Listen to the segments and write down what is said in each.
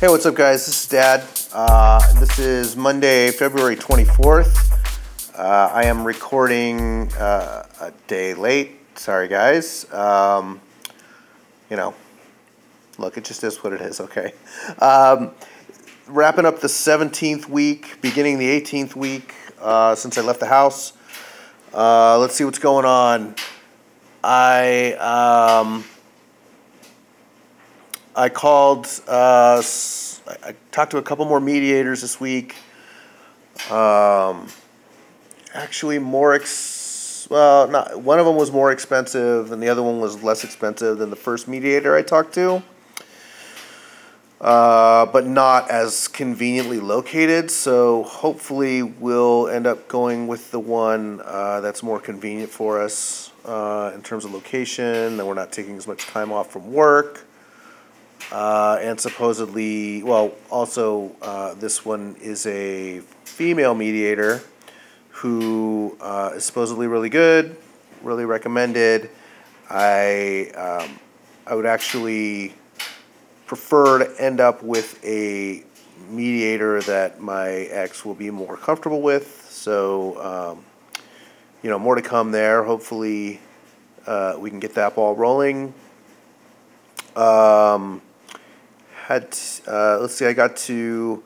Hey, what's up guys, this is Dad. This is Monday, February 24th. I am recording a day late, sorry guys. You know, look, it just is what it is, okay. Wrapping up the 17th week, beginning the 18th week since I left the house. Let's see what's going on. I called, I talked to a couple more mediators this week. Actually one of them was more expensive and the other one was less expensive than the first mediator I talked to. But not as conveniently located, so hopefully we'll end up going with the one that's more convenient for us in terms of location, that we're not taking as much time off from work. And supposedly, well, also this one is a female mediator who is supposedly really good, really recommended. I would actually prefer to end up with a mediator that my ex will be more comfortable with. So, you know, more to come there. Hopefully we can get that ball rolling. Let's see, I got to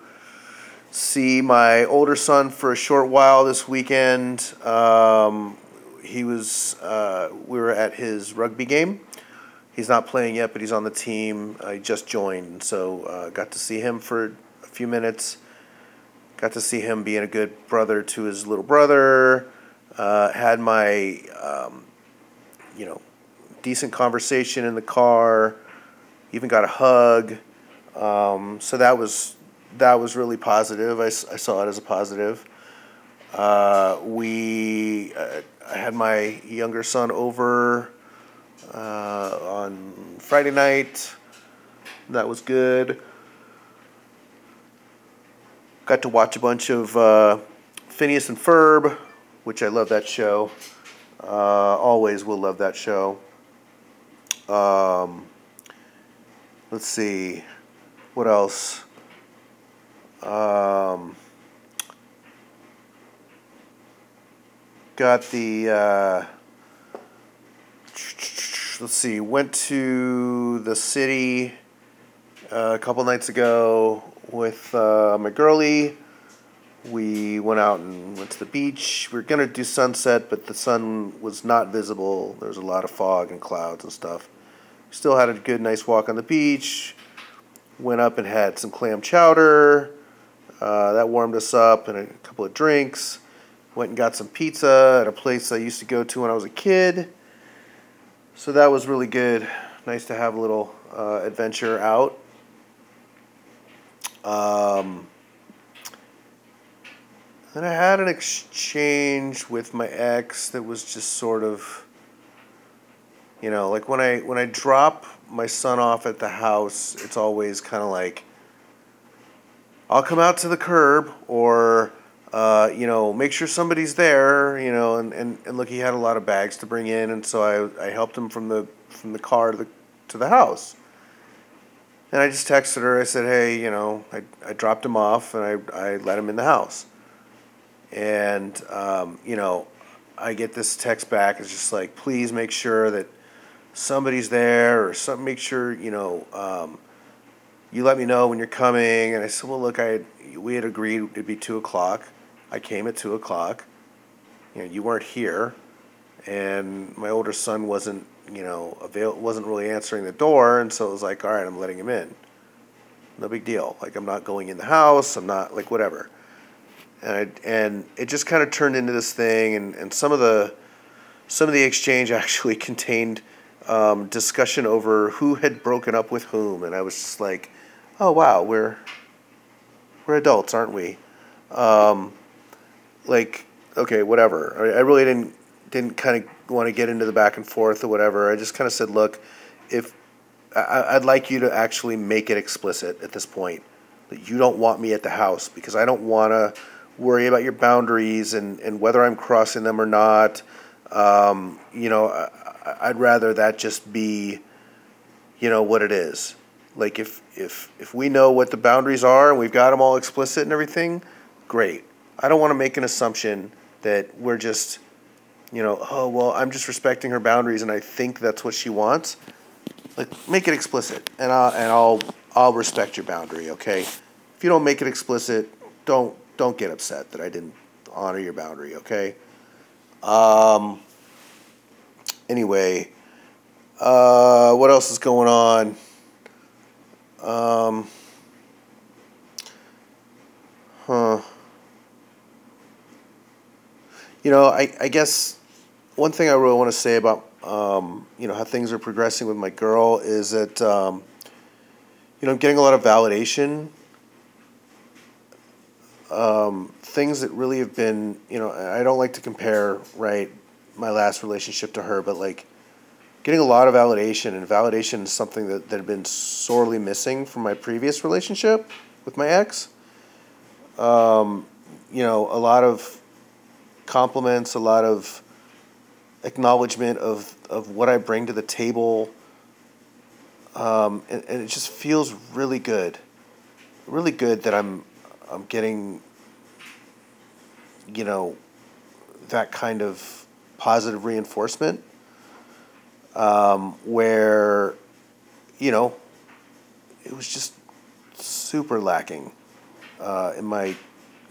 see my older son for a short while this weekend. We were at his rugby game. He's not playing yet, but he's on the team. He just joined, so got to see him for a few minutes. Got to see him being a good brother to his little brother. Had my, you know, decent conversation in the car. Even got a hug, so that was really positive. I saw it as a positive. I had my younger son over on Friday night. That was good. Got to watch a bunch of Phineas and Ferb, which I love that show. Always will love that show. Let's see, what else? Went to the city a couple nights ago with my girlie. We went out and went to the beach. We were gonna do sunset, but the sun was not visible. There was a lot of fog and clouds and stuff. Still had a good, nice walk on the beach. Went up and had some clam chowder. That warmed us up, and a couple of drinks. Went and got some pizza at a place I used to go to when I was a kid. So that was really good. Nice to have a little adventure out. Then I had an exchange with my ex that was just sort of, you know, like when I drop my son off at the house, it's always kind of like, I'll come out to the curb, or, you know, make sure somebody's there, you know, and look, he had a lot of bags to bring in, and so I helped him from the car to the house. And I just texted her, I said, hey, you know, I dropped him off, and I let him in the house. And, you know, I get this text back, it's just like, please make sure that somebody's there, or something, make sure, you know, you let me know when you're coming. And I said, well, look, we had agreed it'd be 2:00. I came at 2:00. You know, you weren't here, and my older son wasn't, you know, wasn't really answering the door, and so it was like, all right, I'm letting him in. No big deal. Like, I'm not going in the house. I'm not, like, whatever. And it just kind of turned into this thing, and some of the exchange actually contained discussion over who had broken up with whom, and I was just like, oh wow, we're adults, aren't we? Like, okay, whatever. I really didn't kind of want to get into the back and forth or whatever. I just kind of said, look, if I'd like you to actually make it explicit at this point that you don't want me at the house, because I don't want to worry about your boundaries and whether I'm crossing them or not. You know, I'd rather that just be, you know, what it is. Like if we know what the boundaries are and we've got them all explicit and everything, great. I don't want to make an assumption that we're just, you know, oh, well, I'm just respecting her boundaries and I think that's what she wants. Like, make it explicit, and I'll respect your boundary, okay? If you don't make it explicit, don't get upset that I didn't honor your boundary, okay? Anyway, what else is going on? You know, I guess one thing I really want to say about, you know, how things are progressing with my girl is that, you know, I'm getting a lot of validation. Things that really have been, you know, I don't like to compare, right, my last relationship to her, but like getting a lot of validation, and validation is something that had been sorely missing from my previous relationship with my ex. You know, a lot of compliments, a lot of acknowledgement of what I bring to the table. And it just feels really good that I'm getting, you know, that kind of positive reinforcement, where, you know, it was just super lacking in my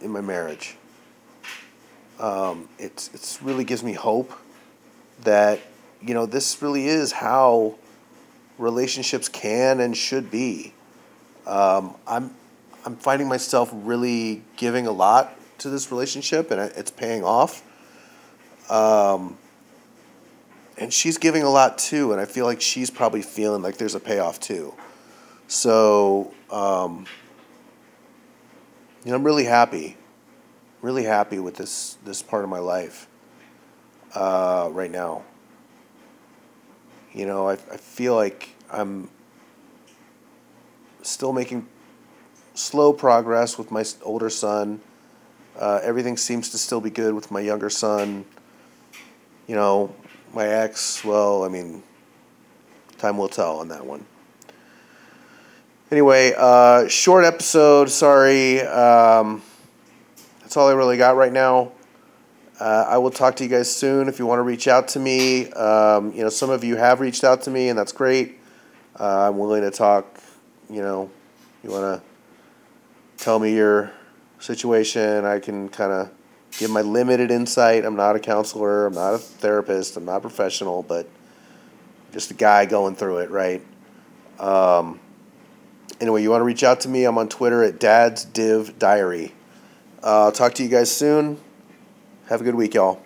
marriage. It's really gives me hope that, you know, this really is how relationships can and should be. I'm finding myself really giving a lot to this relationship, and it's paying off. And she's giving a lot too, and I feel like she's probably feeling like there's a payoff too. So, you know, I'm really happy with this part of my life right now. You know, I feel like I'm still making slow progress with my older son. Everything seems to still be good with my younger son. You know, my ex, well, I mean, time will tell on that one. Anyway, short episode, sorry. That's all I really got right now. I will talk to you guys soon. If you want to reach out to me, you know, some of you have reached out to me, and that's great. I'm willing to talk. You know, you want to tell me your situation. I can kind of give my limited insight. I'm not a counselor. I'm not a therapist. I'm not professional, but just a guy going through it, right? Anyway, you want to reach out to me? I'm on Twitter at Dads Div Diary. I'll talk to you guys soon. Have a good week, y'all.